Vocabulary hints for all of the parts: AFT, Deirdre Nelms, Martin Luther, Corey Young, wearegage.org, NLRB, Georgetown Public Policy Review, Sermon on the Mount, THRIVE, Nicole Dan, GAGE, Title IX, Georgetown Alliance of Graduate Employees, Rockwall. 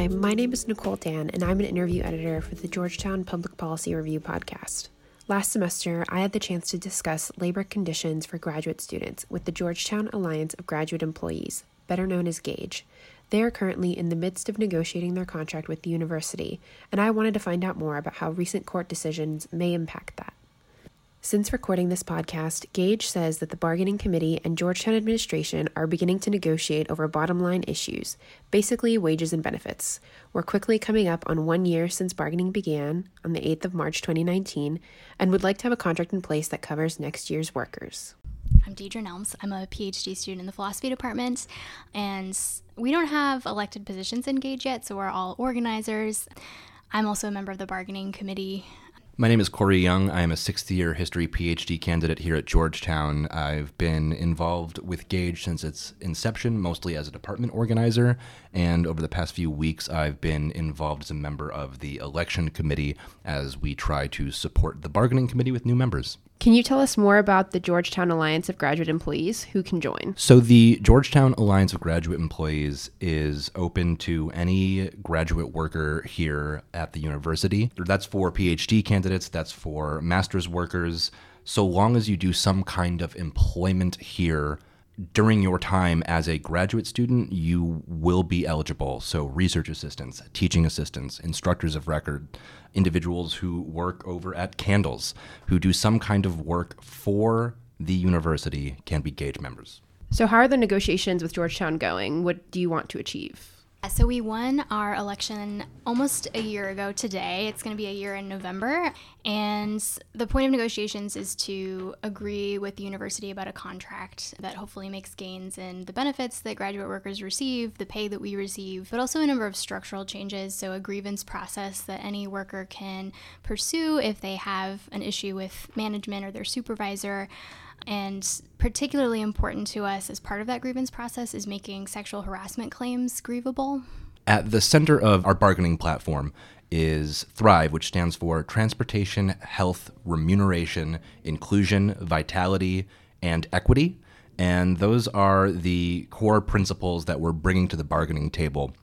Hi, my name is Nicole Dan, and I'm an interview editor for the Georgetown Public Policy Review podcast. Last semester, I had the chance to discuss labor conditions for graduate students with the Georgetown Alliance of Graduate Employees, better known as GAGE. They are currently in the midst of negotiating their contract with the university, and I wanted to find out more about how recent court decisions may impact that. Since recording this podcast, GAGE says that the bargaining committee and Georgetown administration are beginning to negotiate over bottom-line issues, basically wages and benefits. We're quickly coming up on 1 year since bargaining began on the 8th of March 2019, and would like to have a contract in place that covers next year's workers. I'm Deirdre Nelms. I'm a PhD student in the philosophy department, and we don't have elected positions in GAGE yet, so we're all organizers. I'm also a member of the bargaining committee. My name is Corey Young. I am a sixth-year history PhD candidate here at Georgetown. I've been involved with GAGE since its inception, mostly as a department organizer, and over the past few weeks I've been involved as a member of the election committee as we try to support the bargaining committee with new members. Can you tell us more about the Georgetown Alliance of Graduate Employees? Who can join? So the Georgetown Alliance of Graduate Employees is open to any graduate worker here at the university. That's for PhD candidates, that's for master's workers, so long as you do some kind of employment here. During your time as a graduate student, you will be eligible. So research assistants, teaching assistants, instructors of record, individuals who work over at Candles, who do some kind of work for the university, can be GAGE members. So how are the negotiations with Georgetown going? What do you want to achieve? So we won our election almost a year ago today. It's going to be a year in November. And the point of negotiations is to agree with the university about a contract that hopefully makes gains in the benefits that graduate workers receive, the pay that we receive, but also a number of structural changes. So a grievance process that any worker can pursue if they have an issue with management or their supervisor. And particularly important to us as part of that grievance process is making sexual harassment claims grievable. At the center of our bargaining platform is THRIVE, which stands for Transportation, Health, Remuneration, Inclusion, Vitality, and Equity. And those are the core principles that we're bringing to the bargaining table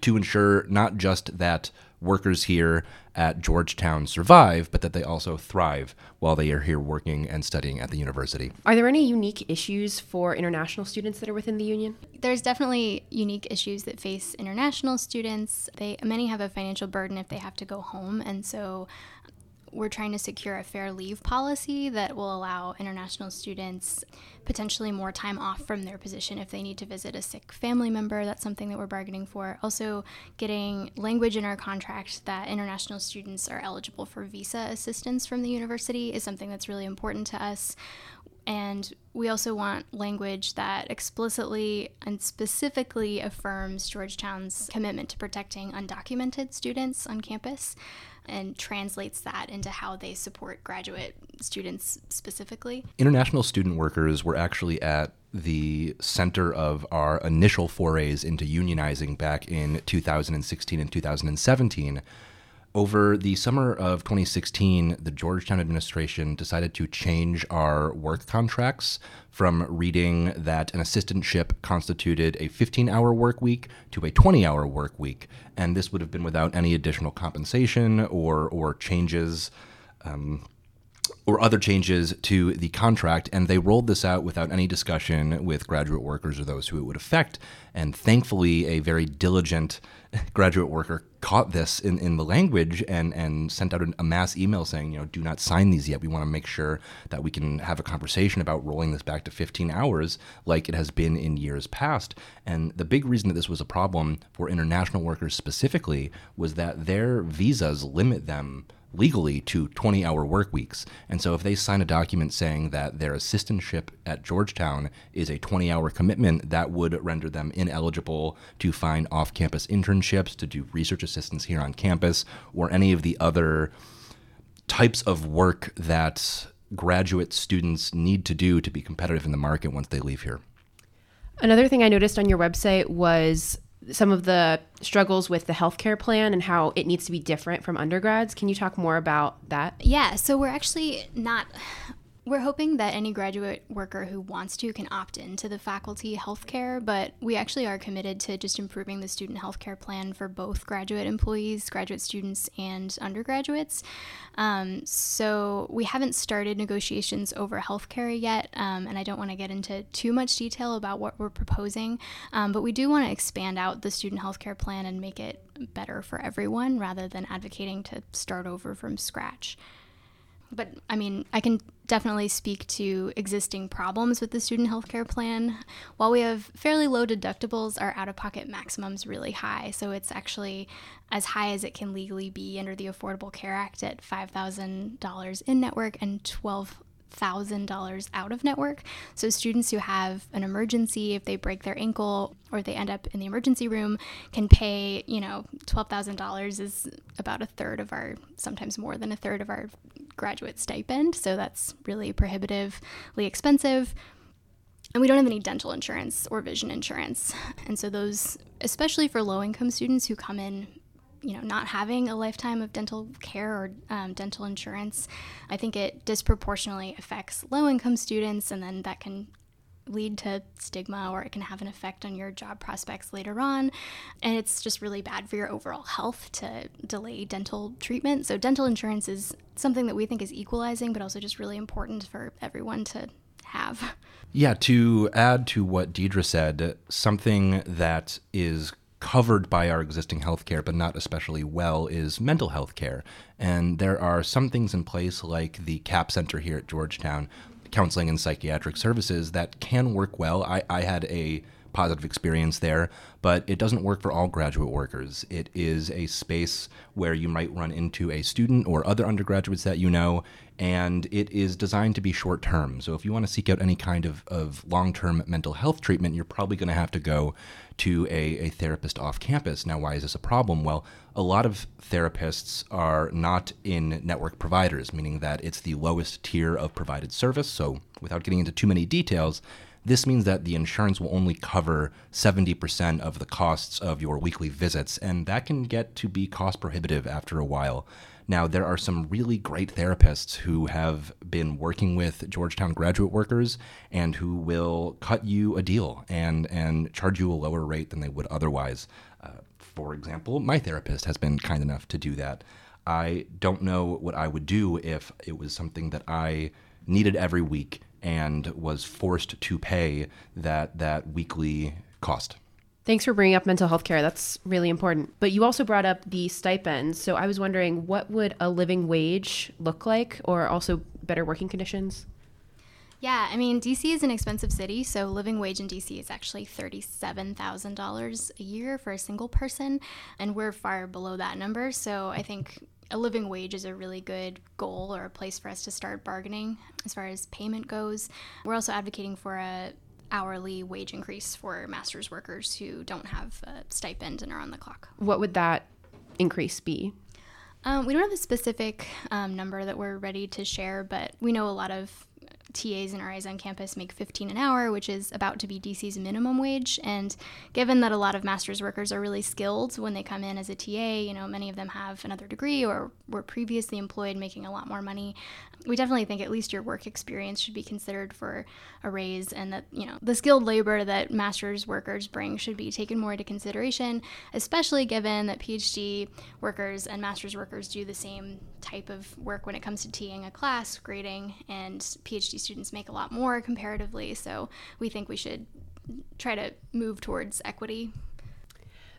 to ensure not just that workers here at Georgetown survive, but that they also thrive while they are here working and studying at the university. Are there any unique issues for international students that are within the union? There's definitely unique issues that face international students. Many have a financial burden if they have to go home, and so we're trying to secure a fair leave policy that will allow international students potentially more time off from their position if they need to visit a sick family member. That's something that we're bargaining for. Also, getting language in our contract that international students are eligible for visa assistance from the university is something that's really important to us. And we also want language that explicitly and specifically affirms Georgetown's commitment to protecting undocumented students on campus and translates that into how they support graduate students specifically. International student workers were actually at the center of our initial forays into unionizing back in 2016 and 2017. Over the summer of 2016, the Georgetown administration decided to change our work contracts from reading that an assistantship constituted a 15-hour work week to a 20-hour work week, and this would have been without any additional compensation or changes or other changes to the contract, and they rolled this out without any discussion with graduate workers or those who it would affect. And thankfully, a very diligent graduate worker caught this in the language and sent out a mass email saying, do not sign these yet. We want to make sure that we can have a conversation about rolling this back to 15 hours like it has been in years past. And the big reason that this was a problem for international workers specifically was that their visas limit them legally to 20-hour work weeks. And so if they sign a document saying that their assistantship at Georgetown is a 20-hour commitment, that would render them ineligible to find off-campus internships, to do research assistance here on campus, or any of the other types of work that graduate students need to do to be competitive in the market once they leave here. Another thing I noticed on your website was some of the struggles with the healthcare plan and how it needs to be different from undergrads. Can you talk more about that? Yeah, so we're actually not We're hoping that any graduate worker who wants to can opt into the faculty healthcare, but we actually are committed to just improving the student healthcare plan for both graduate employees, graduate students, and undergraduates. So we haven't started negotiations over healthcare yet, and I don't want to get into too much detail about what we're proposing, but we do want to expand out the student healthcare plan and make it better for everyone rather than advocating to start over from scratch. But I mean, I can definitely speak to existing problems with the student healthcare plan. While we have fairly low deductibles, our out-of-pocket maximum's really high. So it's actually as high as it can legally be under the Affordable Care Act at $5,000 in-network and $12,000 out of network. So students who have an emergency, if they break their ankle or they end up in the emergency room, can pay, $12,000 is about a third of our, sometimes more than a third of our graduate stipend. So that's really prohibitively expensive. And we don't have any dental insurance or vision insurance. And so those, especially for low-income students who come in not having a lifetime of dental care or dental insurance, I think it disproportionately affects low-income students, and then that can lead to stigma, or it can have an effect on your job prospects later on. And it's just really bad for your overall health to delay dental treatment. So dental insurance is something that we think is equalizing, but also just really important for everyone to have. Yeah, to add to what Deirdre said, something that is covered by our existing healthcare, but not especially well, is mental health care. And there are some things in place, like the CAP Center here at Georgetown, Counseling and Psychiatric Services, that can work well. I had a positive experience there, but it doesn't work for all graduate workers. It is a space where you might run into a student or other undergraduates that you know, and it is designed to be short-term. So if you want to seek out any kind of long-term mental health treatment, you're probably going to have to go to a therapist off campus. Now, why is this a problem? Well, a lot of therapists are not in-network providers, meaning that it's the lowest tier of provided service. So without getting into too many details, this means that the insurance will only cover 70% of the costs of your weekly visits, and that can get to be cost prohibitive after a while. Now, there are some really great therapists who have been working with Georgetown graduate workers and who will cut you a deal and charge you a lower rate than they would otherwise. For example, my therapist has been kind enough to do that. I don't know what I would do if it was something that I needed every week and was forced to pay that weekly cost. Thanks for bringing up mental health care. That's really important. But you also brought up the stipends. So I was wondering, what would a living wage look like, or also better working conditions? Yeah, I mean, DC is an expensive city, so living wage in DC is actually $37,000 a year for a single person, and we're far below that number. So I think a living wage is a really good goal or a place for us to start bargaining as far as payment goes. We're also advocating for an hourly wage increase for master's workers who don't have a stipend and are on the clock. What would that increase be? We don't have a specific number that we're ready to share, but we know a lot of TAs and RAs on campus make $15 an hour, which is about to be DC's minimum wage. And given that a lot of master's workers are really skilled when they come in as a TA, many of them have another degree or were previously employed making a lot more money, we definitely think at least your work experience should be considered for a raise, and that, the skilled labor that master's workers bring should be taken more into consideration, especially given that PhD workers and master's workers do the same type of work when it comes to TAing a class, grading, and PhD students make a lot more comparatively, so we think we should try to move towards equity.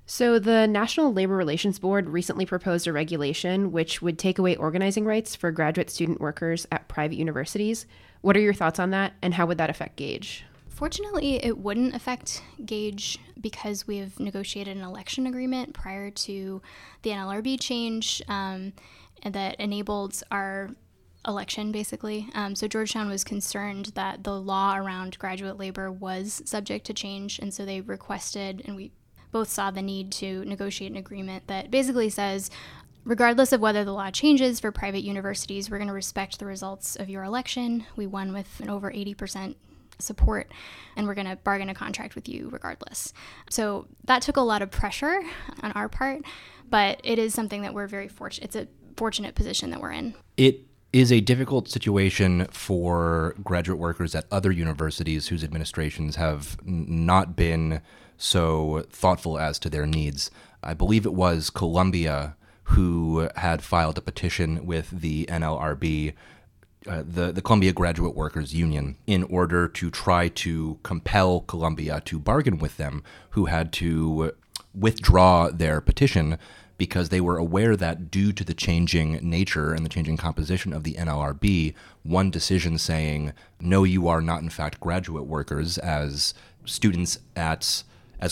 So the National Labor Relations Board recently proposed a regulation which would take away organizing rights for graduate student workers at private universities. What are your thoughts on that, and how would that affect GAGE? Fortunately, it wouldn't affect GAGE because we've negotiated an election agreement prior to the NLRB change that enabled our election, basically. So Georgetown was concerned that the law around graduate labor was subject to change, and so they requested, and we both saw the need to negotiate an agreement that basically says, regardless of whether the law changes for private universities, we're going to respect the results of your election. We won with an over 80% support, and we're going to bargain a contract with you regardless. So that took a lot of pressure on our part, but it is something that we're very fortunate position that we're in. It is a difficult situation for graduate workers at other universities whose administrations have not been so thoughtful as to their needs. I believe it was Columbia who had filed a petition with the NLRB, the Columbia Graduate Workers Union, in order to try to compel Columbia to bargain with them, who had to withdraw their petition because they were aware that due to the changing nature and the changing composition of the NLRB, one decision saying, no, you are not in fact graduate workers as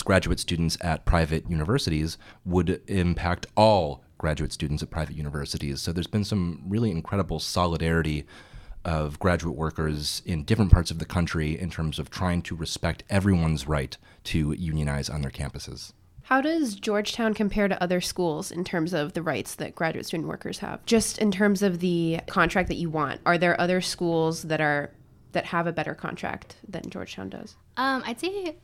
graduate students at private universities would impact all graduate students at private universities. So there's been some really incredible solidarity of graduate workers in different parts of the country in terms of trying to respect everyone's right to unionize on their campuses. How does Georgetown compare to other schools in terms of the rights that graduate student workers have? Just in terms of the contract that you want, are there other schools that have a better contract than Georgetown does? I'd say,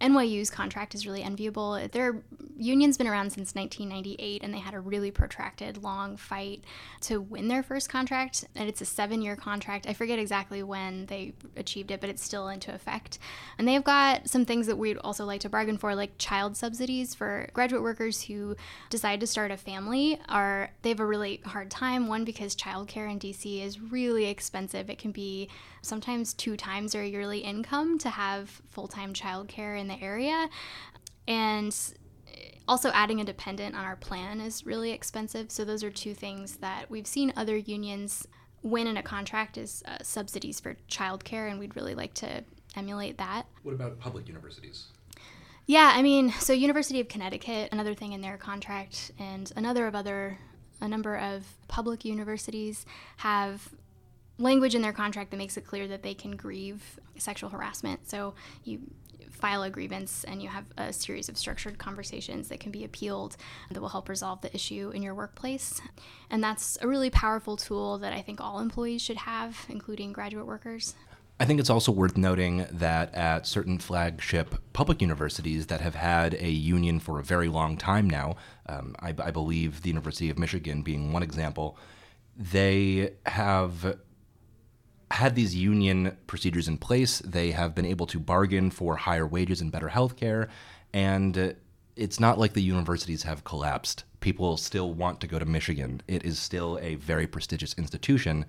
NYU's contract is really enviable. Their union's been around since 1998, and they had a really protracted, long fight to win their first contract, and it's a 7-year contract. I forget exactly when they achieved it, but it's still into effect. And they've got some things that we'd also like to bargain for, like child subsidies for graduate workers who decide to start a family. They have a really hard time, one, because childcare in D.C. is really expensive. It can be sometimes 2 times their yearly income to have full-time childcare in the area, and also adding a dependent on our plan is really expensive. So those are 2 things that we've seen other unions win in a contract is subsidies for childcare, and we'd really like to emulate that. What about public universities? Yeah, so University of Connecticut, another thing in their contract, and a number of public universities have language in their contract that makes it clear that they can grieve sexual harassment. So you file a grievance and you have a series of structured conversations that can be appealed that will help resolve the issue in your workplace. And that's a really powerful tool that I think all employees should have, including graduate workers. I think it's also worth noting that at certain flagship public universities that have had a union for a very long time now, I believe the University of Michigan being one example, they have had these union procedures in place. They have been able to bargain for higher wages and better health care, and it's not like the universities have collapsed. People still want to go to Michigan. It is still a very prestigious institution.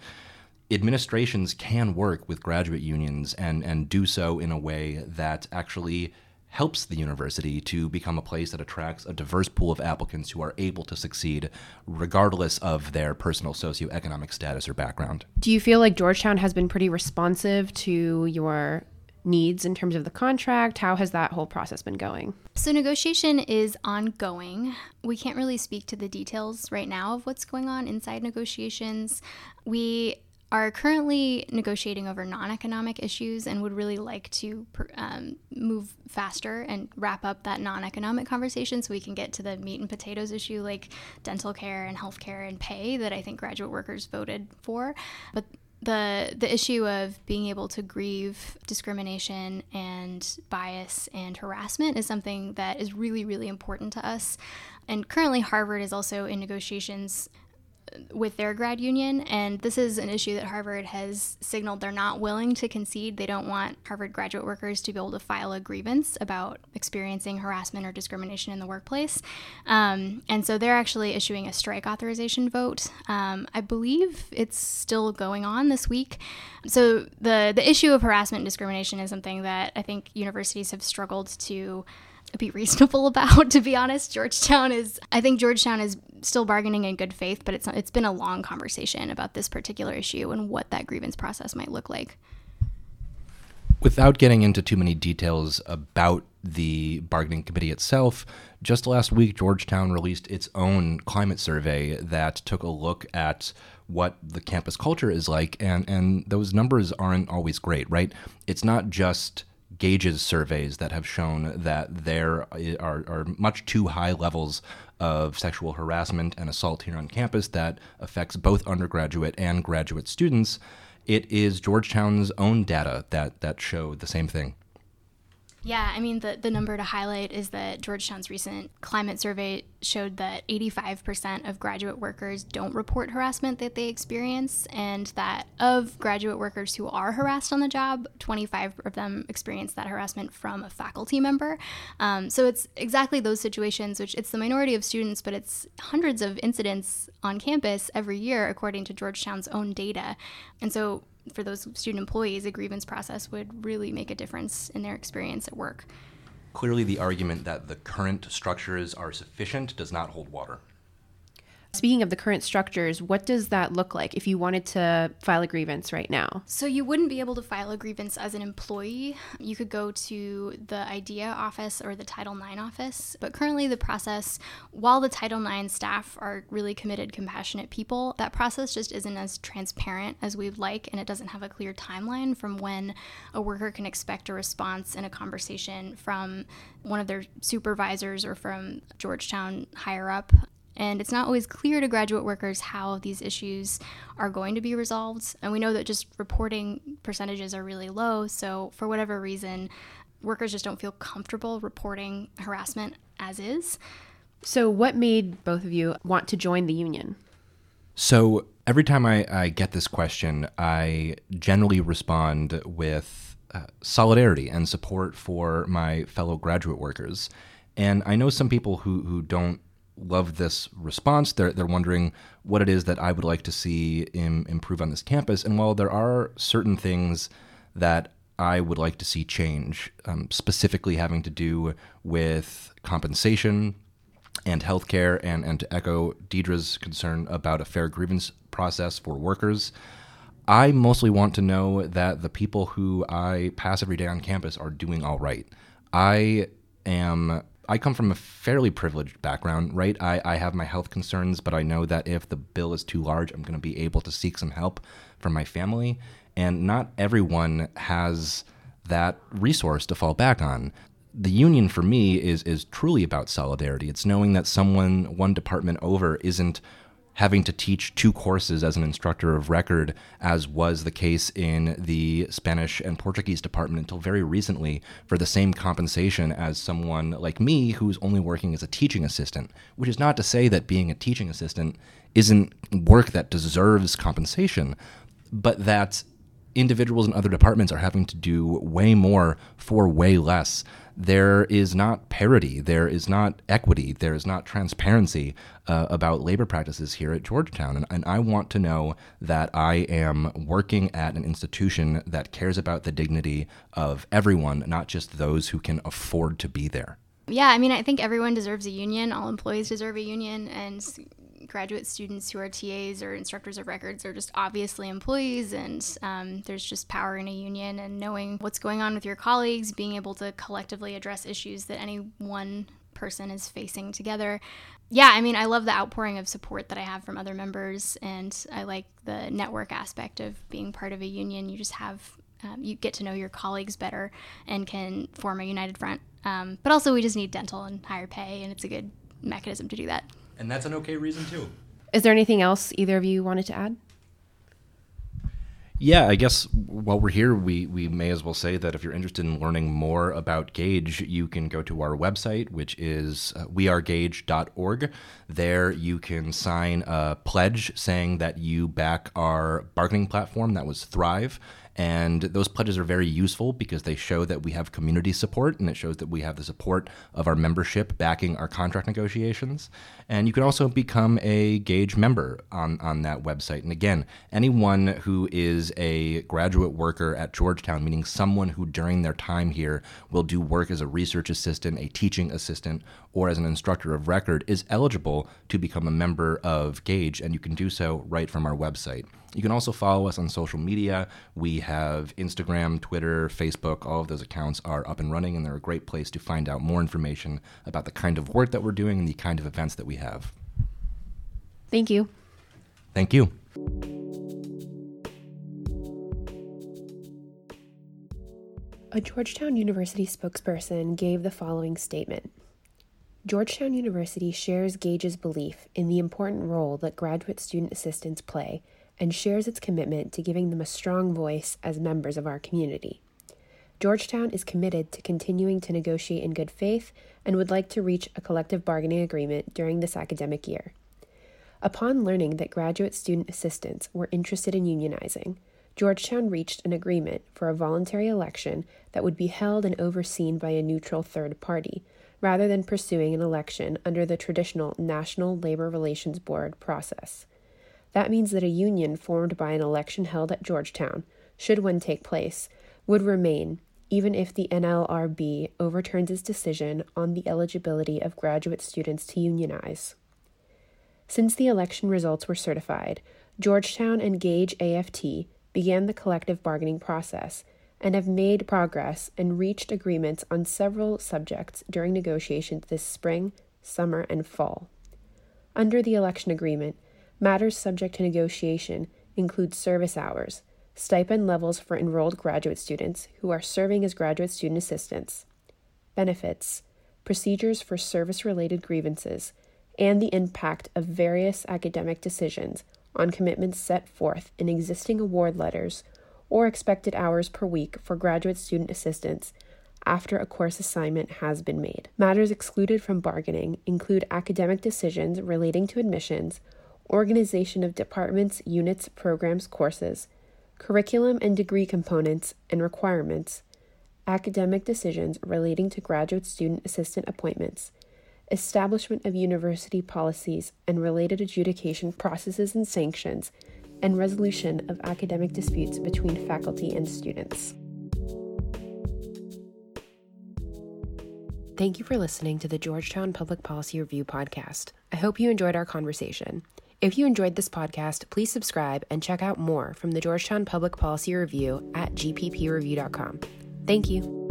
Administrations can work with graduate unions and do so in a way that actually helps the university to become a place that attracts a diverse pool of applicants who are able to succeed regardless of their personal socioeconomic status or background. Do you feel like Georgetown has been pretty responsive to your needs in terms of the contract? How has that whole process been going? So negotiation is ongoing. We can't really speak to the details right now of what's going on inside negotiations. We are currently negotiating over non-economic issues and would really like to move faster and wrap up that non-economic conversation so we can get to the meat and potatoes issue like dental care and health care and pay that I think graduate workers voted for. But the issue of being able to grieve discrimination and bias and harassment is something that is really, really important to us. And currently Harvard is also in negotiations with their grad union, and this is an issue that Harvard has signaled they're not willing to concede. They don't want Harvard graduate workers to be able to file a grievance about experiencing harassment or discrimination in the workplace, and so they're actually issuing a strike authorization vote. I believe it's still going on this week. So the issue of harassment and discrimination is something that I think universities have struggled to be reasonable about, to be honest. I think Georgetown is still bargaining in good faith, but it's been a long conversation about this particular issue and what that grievance process might look like. Without getting into too many details about the bargaining committee itself, just last week Georgetown released its own climate survey that took a look at what the campus culture is like, and those numbers aren't always great, right? It's not just GAGE's surveys that have shown that there are much too high levels of sexual harassment and assault here on campus that affects both undergraduate and graduate students. It is Georgetown's own data that show the same thing. Yeah, I mean, the number to highlight is that Georgetown's recent climate survey showed that 85% of graduate workers don't report harassment that they experience, and that of graduate workers who are harassed on the job, 25 of them experience that harassment from a faculty member. So it's exactly those situations, which it's the minority of students, but it's hundreds of incidents on campus every year, according to Georgetown's own data. And so for those student employees, a grievance process would really make a difference in their experience at work. Clearly, the argument that the current structures are sufficient does not hold water. Speaking of the current structures, what does that look like if you wanted to file a grievance right now? So you wouldn't be able to file a grievance as an employee. You could go to the IDEA office or the Title IX office. But currently the process, while the Title IX staff are really committed, compassionate people, that process just isn't as transparent as we'd like, and it doesn't have a clear timeline from when a worker can expect a response and a conversation from one of their supervisors or from Georgetown higher up. And it's not always clear to graduate workers how these issues are going to be resolved. And we know that just reporting percentages are really low. So for whatever reason, workers just don't feel comfortable reporting harassment as is. So what made both of you want to join the union? So every time I get this question, I generally respond with solidarity and support for my fellow graduate workers. And I know some people who don't love this response. They're wondering what it is that I would like to see improve on this campus. And while there are certain things that I would like to see change, specifically having to do with compensation and healthcare, and to echo Deirdre's concern about a fair grievance process for workers, I mostly want to know that the people who I pass every day on campus are doing all right. I come from a fairly privileged background, right? I have my health concerns, but I know that if the bill is too large, I'm going to be able to seek some help from my family. And not everyone has that resource to fall back on. The union for me is truly about solidarity. It's knowing that someone one department over isn't having to teach two courses as an instructor of record, as was the case in the Spanish and Portuguese department until very recently, for the same compensation as someone like me who's only working as a teaching assistant, which is not to say that being a teaching assistant isn't work that deserves compensation, but that individuals in other departments are having to do way more for way less. There is not parity, there is not equity, there is not transparency about labor practices here at Georgetown. And I want to know that I am working at an institution that cares about the dignity of everyone, not just those who can afford to be there. Yeah, I mean, I think everyone deserves a union. All employees deserve a union, and graduate students who are TAs or instructors of records are just obviously employees, and there's just power in a union, and knowing what's going on with your colleagues, being able to collectively address issues that any one person is facing together. Yeah, I mean, I love the outpouring of support that I have from other members, and I like the network aspect of being part of a union. You just have, you get to know your colleagues better and can form a united front. But also we just need dental and higher pay, and it's a good mechanism to do that. And that's an okay reason, too. Is there anything else either of you wanted to add? Yeah, I guess while we're here, we may as well say that if you're interested in learning more about GAGE, you can go to our website, which is wearegage.org. There you can sign a pledge saying that you back our bargaining platform, that was THRIVE. And those pledges are very useful because they show that we have community support, and it shows that we have the support of our membership backing our contract negotiations. And you can also become a GAGE member on that website. And again, anyone who is a graduate worker at Georgetown, meaning someone who during their time here will do work as a research assistant, a teaching assistant, or as an instructor of record, is eligible to become a member of GAGE, and you can do so right from our website. You can also follow us on social media. We have Instagram, Twitter, Facebook. All of those accounts are up and running, and they're a great place to find out more information about the kind of work that we're doing and the kind of events that we have. Thank you. Thank you. A Georgetown University spokesperson gave the following statement. Georgetown University shares GAGE's belief in the important role that graduate student assistants play, and shares its commitment to giving them a strong voice as members of our community. Georgetown is committed to continuing to negotiate in good faith and would like to reach a collective bargaining agreement during this academic year. Upon learning that graduate student assistants were interested in unionizing, Georgetown reached an agreement for a voluntary election that would be held and overseen by a neutral third party, rather than pursuing an election under the traditional National Labor Relations Board process. That means that a union formed by an election held at Georgetown, should one take place, would remain even if the NLRB overturns its decision on the eligibility of graduate students to unionize. Since the election results were certified, Georgetown and GAGE AFT began the collective bargaining process and have made progress and reached agreements on several subjects during negotiations this spring, summer, and fall. Under the election agreement, matters subject to negotiation include service hours, stipend levels for enrolled graduate students who are serving as graduate student assistants, benefits, procedures for service-related grievances, and the impact of various academic decisions on commitments set forth in existing award letters or expected hours per week for graduate student assistants after a course assignment has been made. Matters excluded from bargaining include academic decisions relating to admissions, organization of departments, units, programs, courses, curriculum and degree components and requirements, academic decisions relating to graduate student assistant appointments, establishment of university policies and related adjudication processes and sanctions, and resolution of academic disputes between faculty and students. Thank you for listening to the Georgetown Public Policy Review podcast. I hope you enjoyed our conversation. If you enjoyed this podcast, please subscribe and check out more from the Georgetown Public Policy Review at gppreview.com. Thank you.